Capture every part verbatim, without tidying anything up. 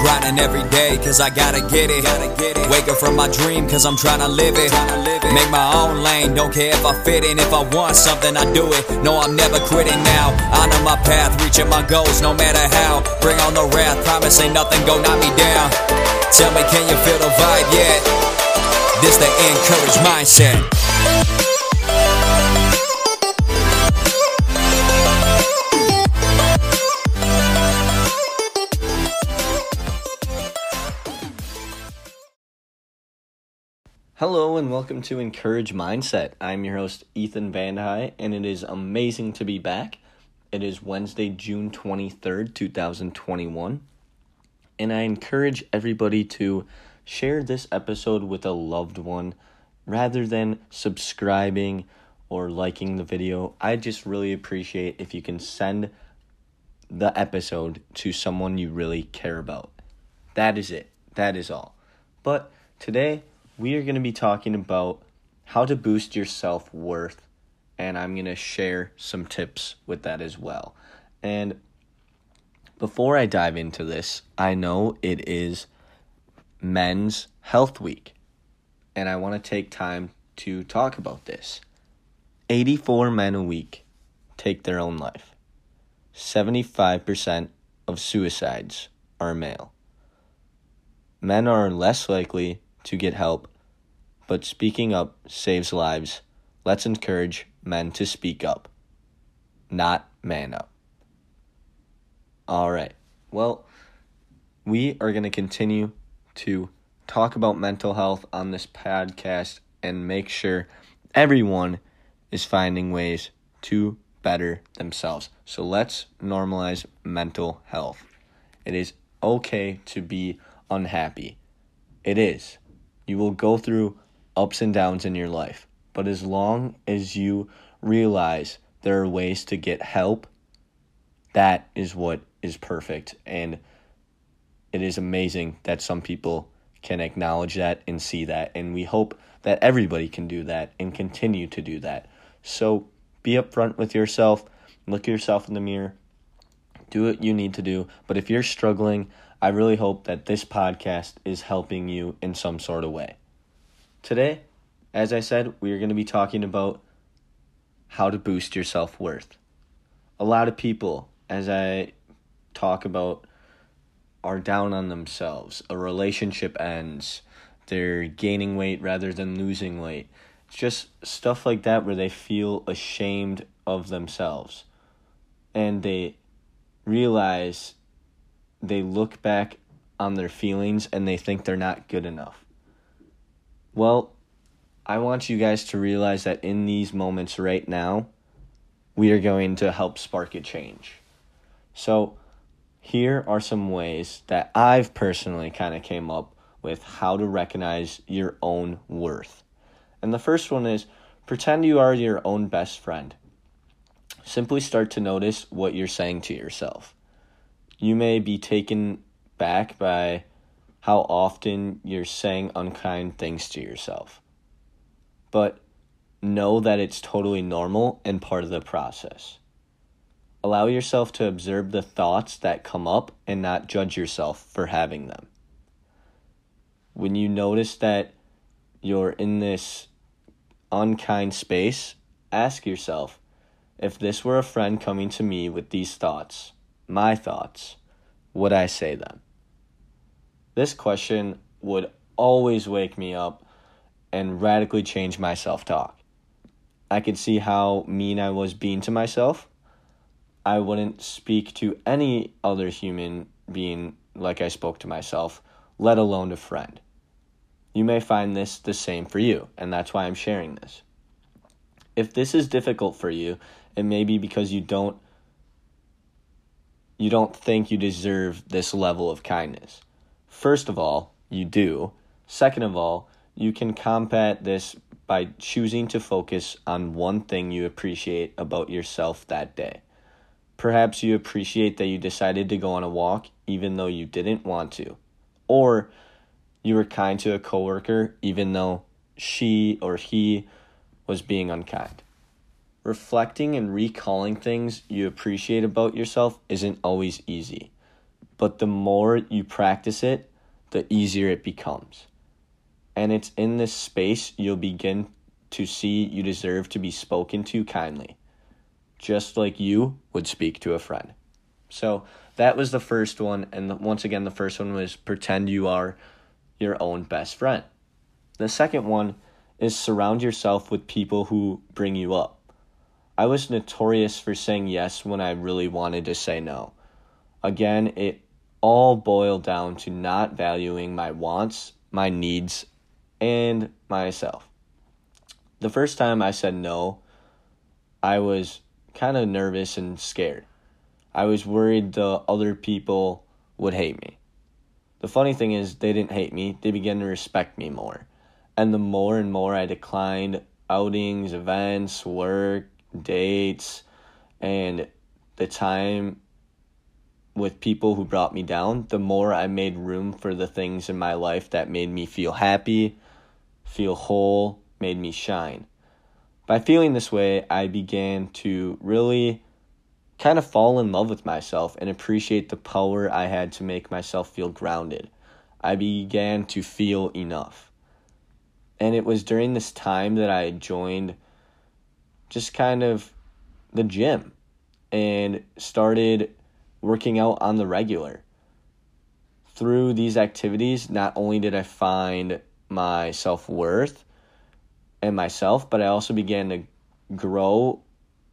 Grinding every day, cause I gotta get it. Wake up from my dream, cause I'm trying to live it. Make my own lane, don't care if I fit in. If I want something, I do it. No, I'm never quitting now. Honor my path, reaching my goals, no matter how. Bring on the wrath, promise ain't nothing, go knock me down. Tell me, can you feel the vibe yet? This the Encourage Mindset. Hello and welcome to Encourage Mindset. I'm your host, Ethan Van De Hey, and it is amazing to be back. It is Wednesday, June twenty-third, twenty twenty-one, and I encourage everybody to share this episode with a loved one rather than subscribing or liking the video. I just really appreciate if you can send the episode to someone you really care about. That is it. That is all. But today, we are going to be talking about how to boost your self-worth, and I'm going to share some tips with that as well. And before I dive into this, I know it is Men's Health Week, and I want to take time to talk about this. eighty-four men a week take their own life. seventy-five percent of suicides are male. Men are less likely to get help, but speaking up saves lives. Let's encourage men to speak up, not man up. All right, well, we are going to continue to talk about mental health on this podcast and make sure everyone is finding ways to better themselves. So let's normalize mental health. It is okay to be unhappy. It is. You will go through ups and downs in your life, but as long as you realize there are ways to get help, that is what is perfect. And it is amazing that some people can acknowledge that and see that. And we hope that everybody can do that and continue to do that. So be upfront with yourself, look at yourself in the mirror, do what you need to do. But if you're struggling, I really hope that this podcast is helping you in some sort of way. Today, as I said, we are going to be talking about how to boost your self-worth. A lot of people, as I talk about, are down on themselves. A relationship ends. They're gaining weight rather than losing weight. It's just stuff like that where they feel ashamed of themselves. And they realize they look back on their feelings and they think they're not good enough. Well, I want you guys to realize that in these moments right now, we are going to help spark a change. So here are some ways that I've personally kind of came up with how to recognize your own worth. And the first one is pretend you are your own best friend. Simply start to notice what you're saying to yourself. You may be taken back by how often you're saying unkind things to yourself. But know that it's totally normal and part of the process. Allow yourself to observe the thoughts that come up and not judge yourself for having them. When you notice that you're in this unkind space, ask yourself, if this were a friend coming to me with these thoughts, my thoughts, would I say them? This question would always wake me up and radically change my self-talk. I could see how mean I was being to myself. I wouldn't speak to any other human being like I spoke to myself, let alone a friend. You may find this the same for you, and that's why I'm sharing this. If this is difficult for you, it may be because you don't You don't think you deserve this level of kindness. First of all, you do. Second of all, you can combat this by choosing to focus on one thing you appreciate about yourself that day. Perhaps you appreciate that you decided to go on a walk even though you didn't want to, or you were kind to a coworker even though she or he was being unkind. Reflecting and recalling things you appreciate about yourself isn't always easy, but the more you practice it, the easier it becomes. And it's in this space you'll begin to see you deserve to be spoken to kindly, just like you would speak to a friend. So that was the first one. And once again, the first one was pretend you are your own best friend. The second one is surround yourself with people who bring you up. I was notorious for saying yes when I really wanted to say no. Again, it all boiled down to not valuing my wants, my needs, and myself. The first time I said no, I was kind of nervous and scared. I was worried the other people would hate me. The funny thing is, they didn't hate me. They began to respect me more. And the more and more I declined outings, events, work, dates, and the time with people who brought me down, the more I made room for the things in my life that made me feel happy, feel whole, made me shine. By feeling this way, I began to really kind of fall in love with myself and appreciate the power I had to make myself feel grounded. I began to feel enough. And it was during this time that I joined just kind of the gym and started working out on the regular. Through these activities, not only did I find my self-worth and myself, but I also began to grow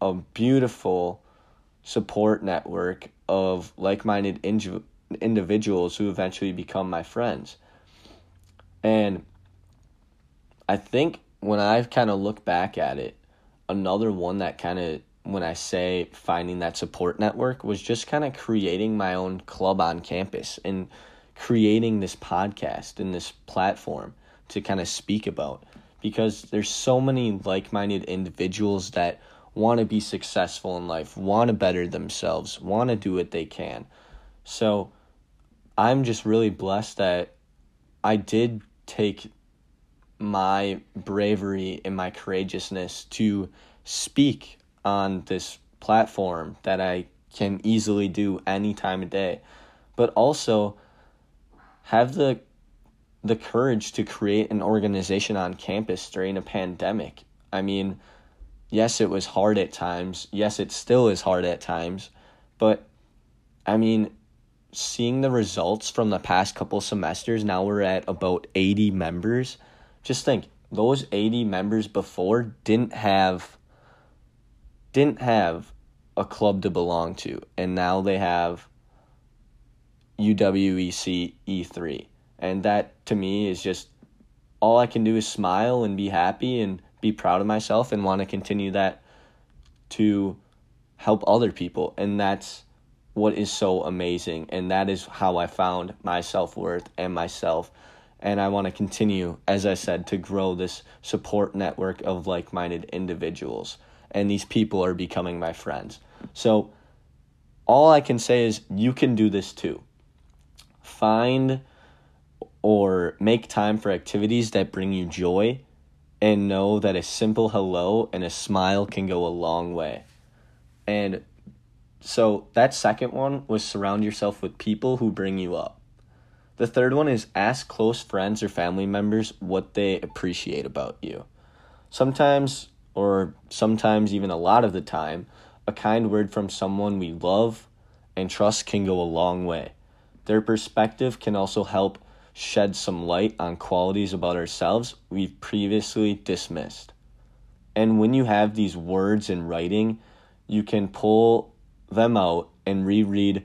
a beautiful support network of like-minded indiv- individuals who eventually become my friends. And I think when I kind of look back at it, another one that kind of, when I say finding that support network, was just kind of creating my own club on campus and creating this podcast and this platform to kind of speak about, because there's so many like-minded individuals that want to be successful in life, want to better themselves, want to do what they can. So I'm just really blessed that I did take my bravery and my courageousness to speak on this platform that I can easily do any time of day, but also have the the courage to create an organization on campus during a pandemic. I mean, yes, it was hard at times. Yes, it still is hard at times. But, I mean, seeing the results from the past couple semesters, now we're at about eighty members. Just think, those eighty members before didn't have... didn't have a club to belong to, and now they have U W E C E three, and that to me is just, all I can do is smile and be happy and be proud of myself and want to continue that to help other people. And that's what is so amazing, and that is how I found my self-worth and myself. And I want to continue, as I said, to grow this support network of like-minded individuals. And these people are becoming my friends. So all I can say is you can do this too. Find or make time for activities that bring you joy, and know that a simple hello and a smile can go a long way. And so that second one was surround yourself with people who bring you up. The third one is ask close friends or family members what they appreciate about you. Sometimes... or sometimes even a lot of the time, a kind word from someone we love and trust can go a long way. Their perspective can also help shed some light on qualities about ourselves we've previously dismissed. And when you have these words in writing, you can pull them out and reread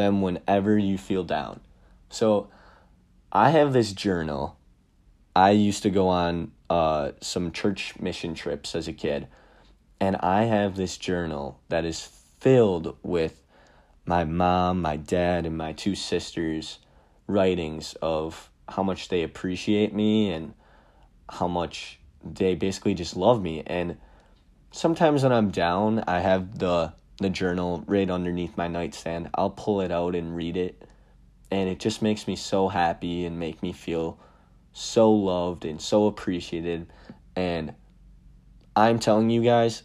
them whenever you feel down. So I have this journal. I used to go on uh, some church mission trips as a kid, and I have this journal that is filled with my mom, my dad, and my two sisters' writings of how much they appreciate me and how much they basically just love me. And sometimes when I'm down, I have the the journal right underneath my nightstand. I'll pull it out and read it, and it just makes me so happy and make me feel so loved and so appreciated. And I'm telling you guys,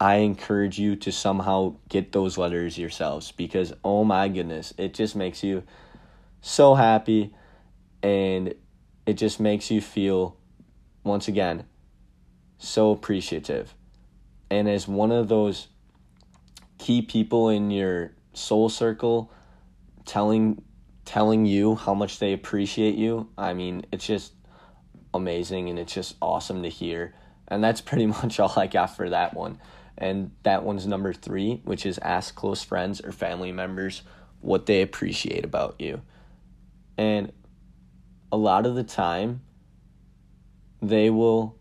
I encourage you to somehow get those letters yourselves, because oh my goodness, it just makes you so happy, and it just makes you feel, once again, so appreciative. And as one of those key people in your soul circle telling telling you how much they appreciate you, I mean, it's just amazing, and it's just awesome to hear. And that's pretty much all I got for that one. And that one's number three, which is ask close friends or family members what they appreciate about you. And a lot of the time, they will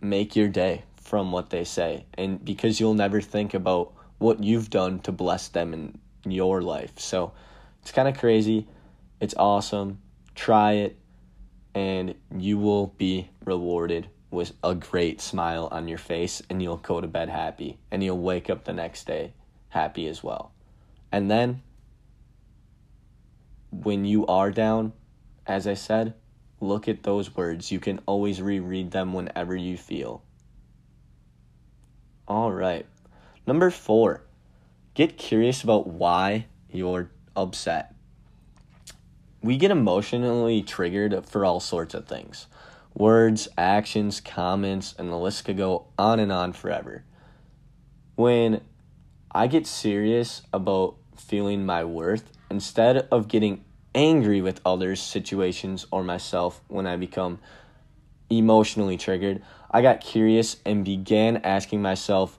make your day from what they say. And because you'll never think about what you've done to bless them in your life. So it's kind of crazy. It's awesome. Try it, and you will be rewarded with a great smile on your face, and you'll go to bed happy, and you'll wake up the next day happy as well. And then when you are down, as I said, look at those words. You can always reread them whenever you feel. All right. Number four, get curious about why you're upset. We get emotionally triggered for all sorts of things. Words, actions, comments, and the list could go on and on forever. When I get serious about feeling my worth, instead of getting angry with others, situations, or myself when I become emotionally triggered, I got curious and began asking myself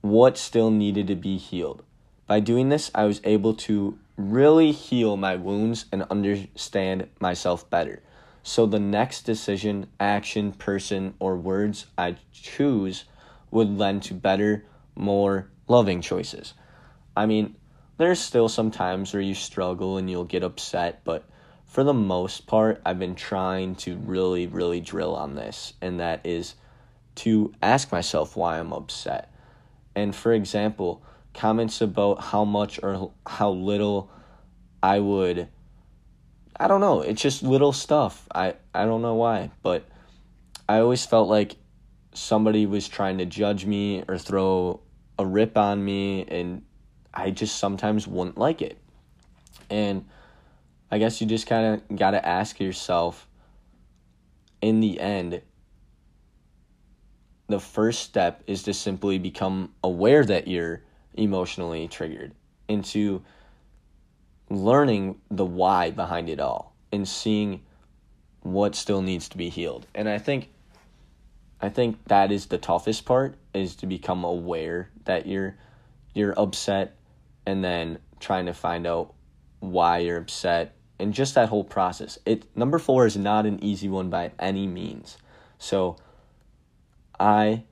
what still needed to be healed. By doing this, I was able to really heal my wounds and understand myself better. So the next decision, action, person, or words I choose would lend to better, more loving choices. I mean, there's still some times where you struggle and you'll get upset, but for the most part, I've been trying to really, really drill on this, and that is to ask myself why I'm upset. And for example, comments about how much or how little I would... I don't know, it's just little stuff. I, I don't know why, but I always felt like somebody was trying to judge me or throw a rip on me, and I just sometimes wouldn't like it. And I guess you just kind of got to ask yourself, in the end, the first step is to simply become aware that you're emotionally triggered, into learning the why behind it all and seeing what still needs to be healed. And I think I think that is the toughest part, is to become aware that you're you're upset, and then trying to find out why you're upset, and just that whole process. It number four is not an easy one by any means. So I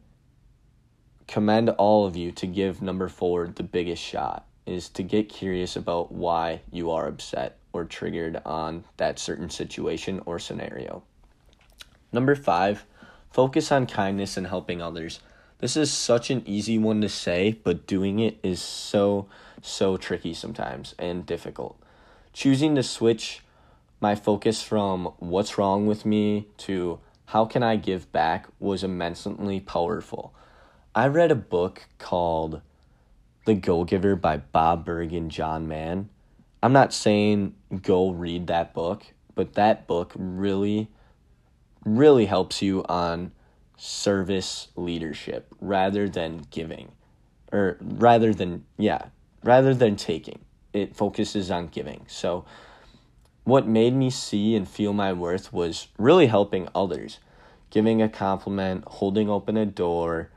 commend all of you to give number four the biggest shot, is to get curious about why you are upset or triggered on that certain situation or scenario. Number five, focus on kindness and helping others. This is such an easy one to say, but doing it is so, so tricky sometimes and difficult. Choosing to switch my focus from what's wrong with me to how can I give back was immensely powerful. I read a book called The Go-Giver by Bob Burg and John Mann. I'm not saying go read that book, but that book really, really helps you on service leadership rather than giving, or rather than, yeah, rather than taking. It focuses on giving. So what made me see and feel my worth was really helping others, giving a compliment, holding open a door,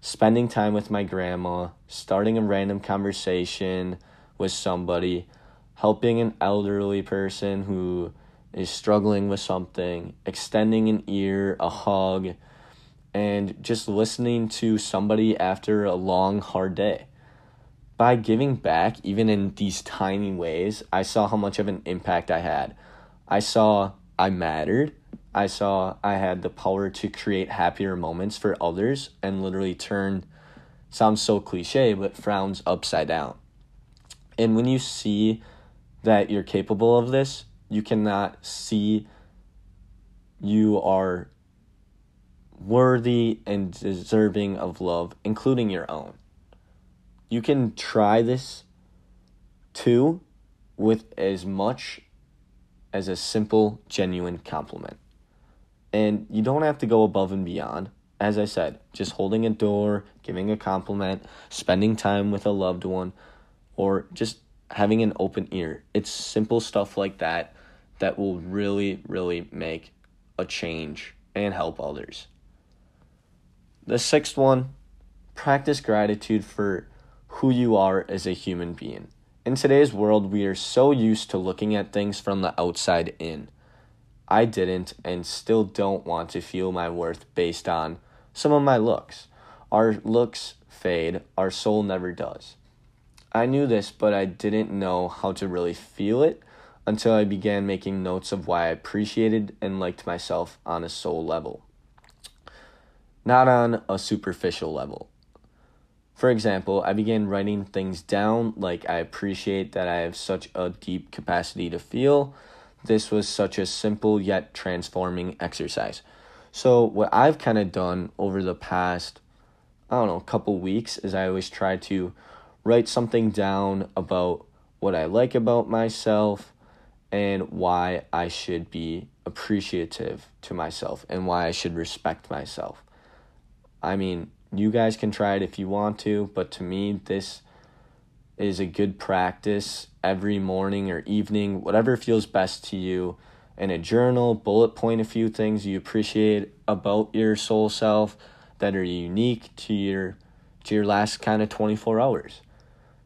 spending time with my grandma, starting a random conversation with somebody, helping an elderly person who is struggling with something, extending an ear, a hug, and just listening to somebody after a long, hard day. By giving back, even in these tiny ways, I saw how much of an impact I had. I saw I mattered, I saw I had the power to create happier moments for others and literally turn, sounds so cliche, but frowns upside down. And when you see that you're capable of this, you cannot see you are worthy and deserving of love, including your own. You can try this too with as much as a simple, genuine compliment. And you don't have to go above and beyond. As I said, just holding a door, giving a compliment, spending time with a loved one, or just having an open ear. It's simple stuff like that that will really, really make a change and help others. The sixth one, practice gratitude for who you are as a human being. In today's world, we are so used to looking at things from the outside in. I didn't and still don't want to feel my worth based on some of my looks. Our looks fade, our soul never does. I knew this, but I didn't know how to really feel it until I began making notes of why I appreciated and liked myself on a soul level, not on a superficial level. For example, I began writing things down like I appreciate that I have such a deep capacity to feel. This was such a simple yet transforming exercise. So what I've kind of done over the past, I don't know, couple weeks is I always try to write something down about what I like about myself and why I should be appreciative to myself and why I should respect myself. I mean, you guys can try it if you want to, but to me, this is a good practice every morning or evening, whatever feels best to you. In a journal, bullet point a few things you appreciate about your soul self that are unique to your to your last kind of twenty-four hours.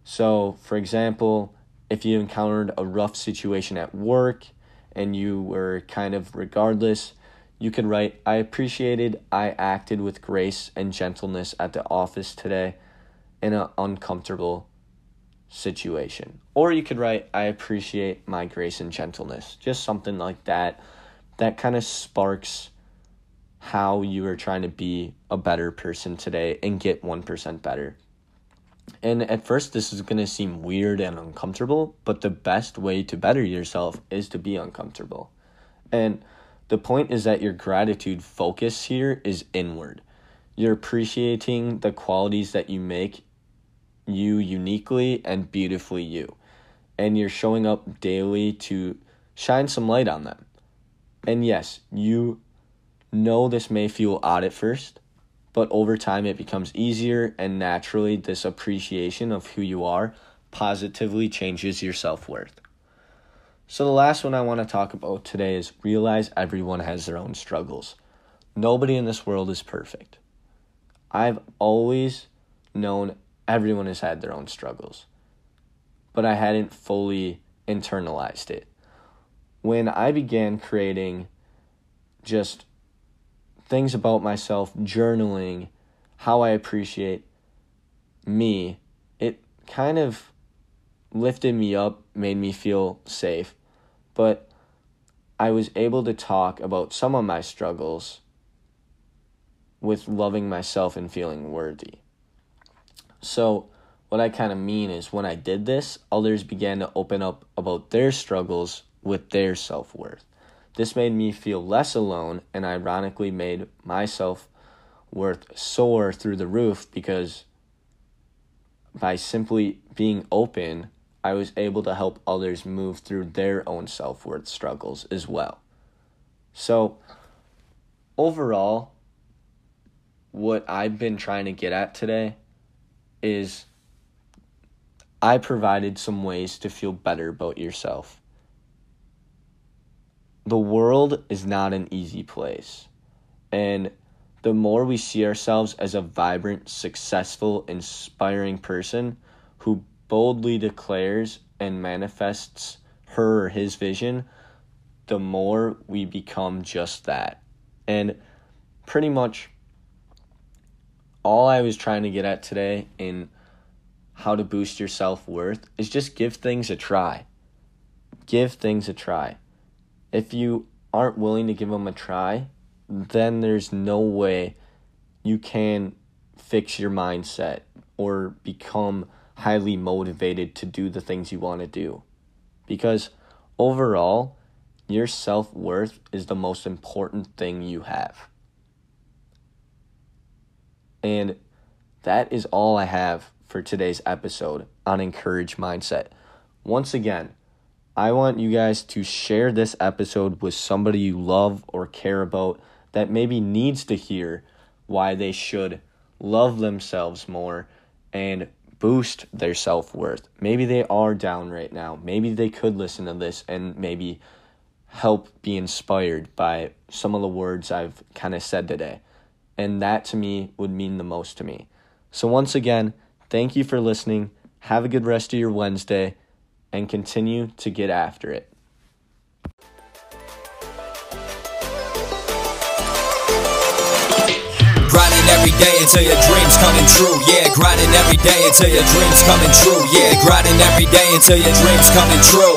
So, for example, if you encountered a rough situation at work and you were kind of regardless, you could write, I appreciated I acted with grace and gentleness at the office today in an uncomfortable situation. Or you could write, I appreciate my grace and gentleness. Just something like that. That kind of sparks how you are trying to be a better person today and get one percent better. And at first, this is going to seem weird and uncomfortable, but the best way to better yourself is to be uncomfortable. And the point is that your gratitude focus here is inward. You're appreciating the qualities that you make you uniquely and beautifully you. And you're showing up daily to shine some light on them. And yes, you know this may feel odd at first, but over time it becomes easier, and naturally this appreciation of who you are positively changes your self-worth. So the last one I want to talk about today is realize everyone has their own struggles. Nobody in this world is perfect. I've always known everyone has had their own struggles, but I hadn't fully internalized it. When I began creating just things about myself, journaling, how I appreciate me, it kind of lifted me up, made me feel safe. But I was able to talk about some of my struggles with loving myself and feeling worthy. So what I kind of mean is when I did this, others began to open up about their struggles with their self-worth. This made me feel less alone and ironically made my self-worth soar through the roof, because by simply being open, I was able to help others move through their own self-worth struggles as well. So overall, what I've been trying to get at today is I provided some ways to feel better about yourself. The world is not an easy place. And the more we see ourselves as a vibrant, successful, inspiring person who boldly declares and manifests her or his vision, the more we become just that. And pretty much all I was trying to get at today in how to boost your self-worth is just give things a try. Give things a try. If you aren't willing to give them a try, then there's no way you can fix your mindset or become highly motivated to do the things you want to do. Because overall, your self-worth is the most important thing you have. And that is all I have for today's episode on Encourage Mindset. Once again, I want you guys to share this episode with somebody you love or care about that maybe needs to hear why they should love themselves more and boost their self-worth. Maybe they are down right now. Maybe they could listen to this and maybe help be inspired by some of the words I've kind of said today. And that to me would mean the most to me. So once again, thank you for listening. Have a good rest of your Wednesday and continue to get after it. Grinding every day until your dreams coming true. Yeah, grinding every day until your dreams coming true. Yeah, grinding every day until your dreams coming true.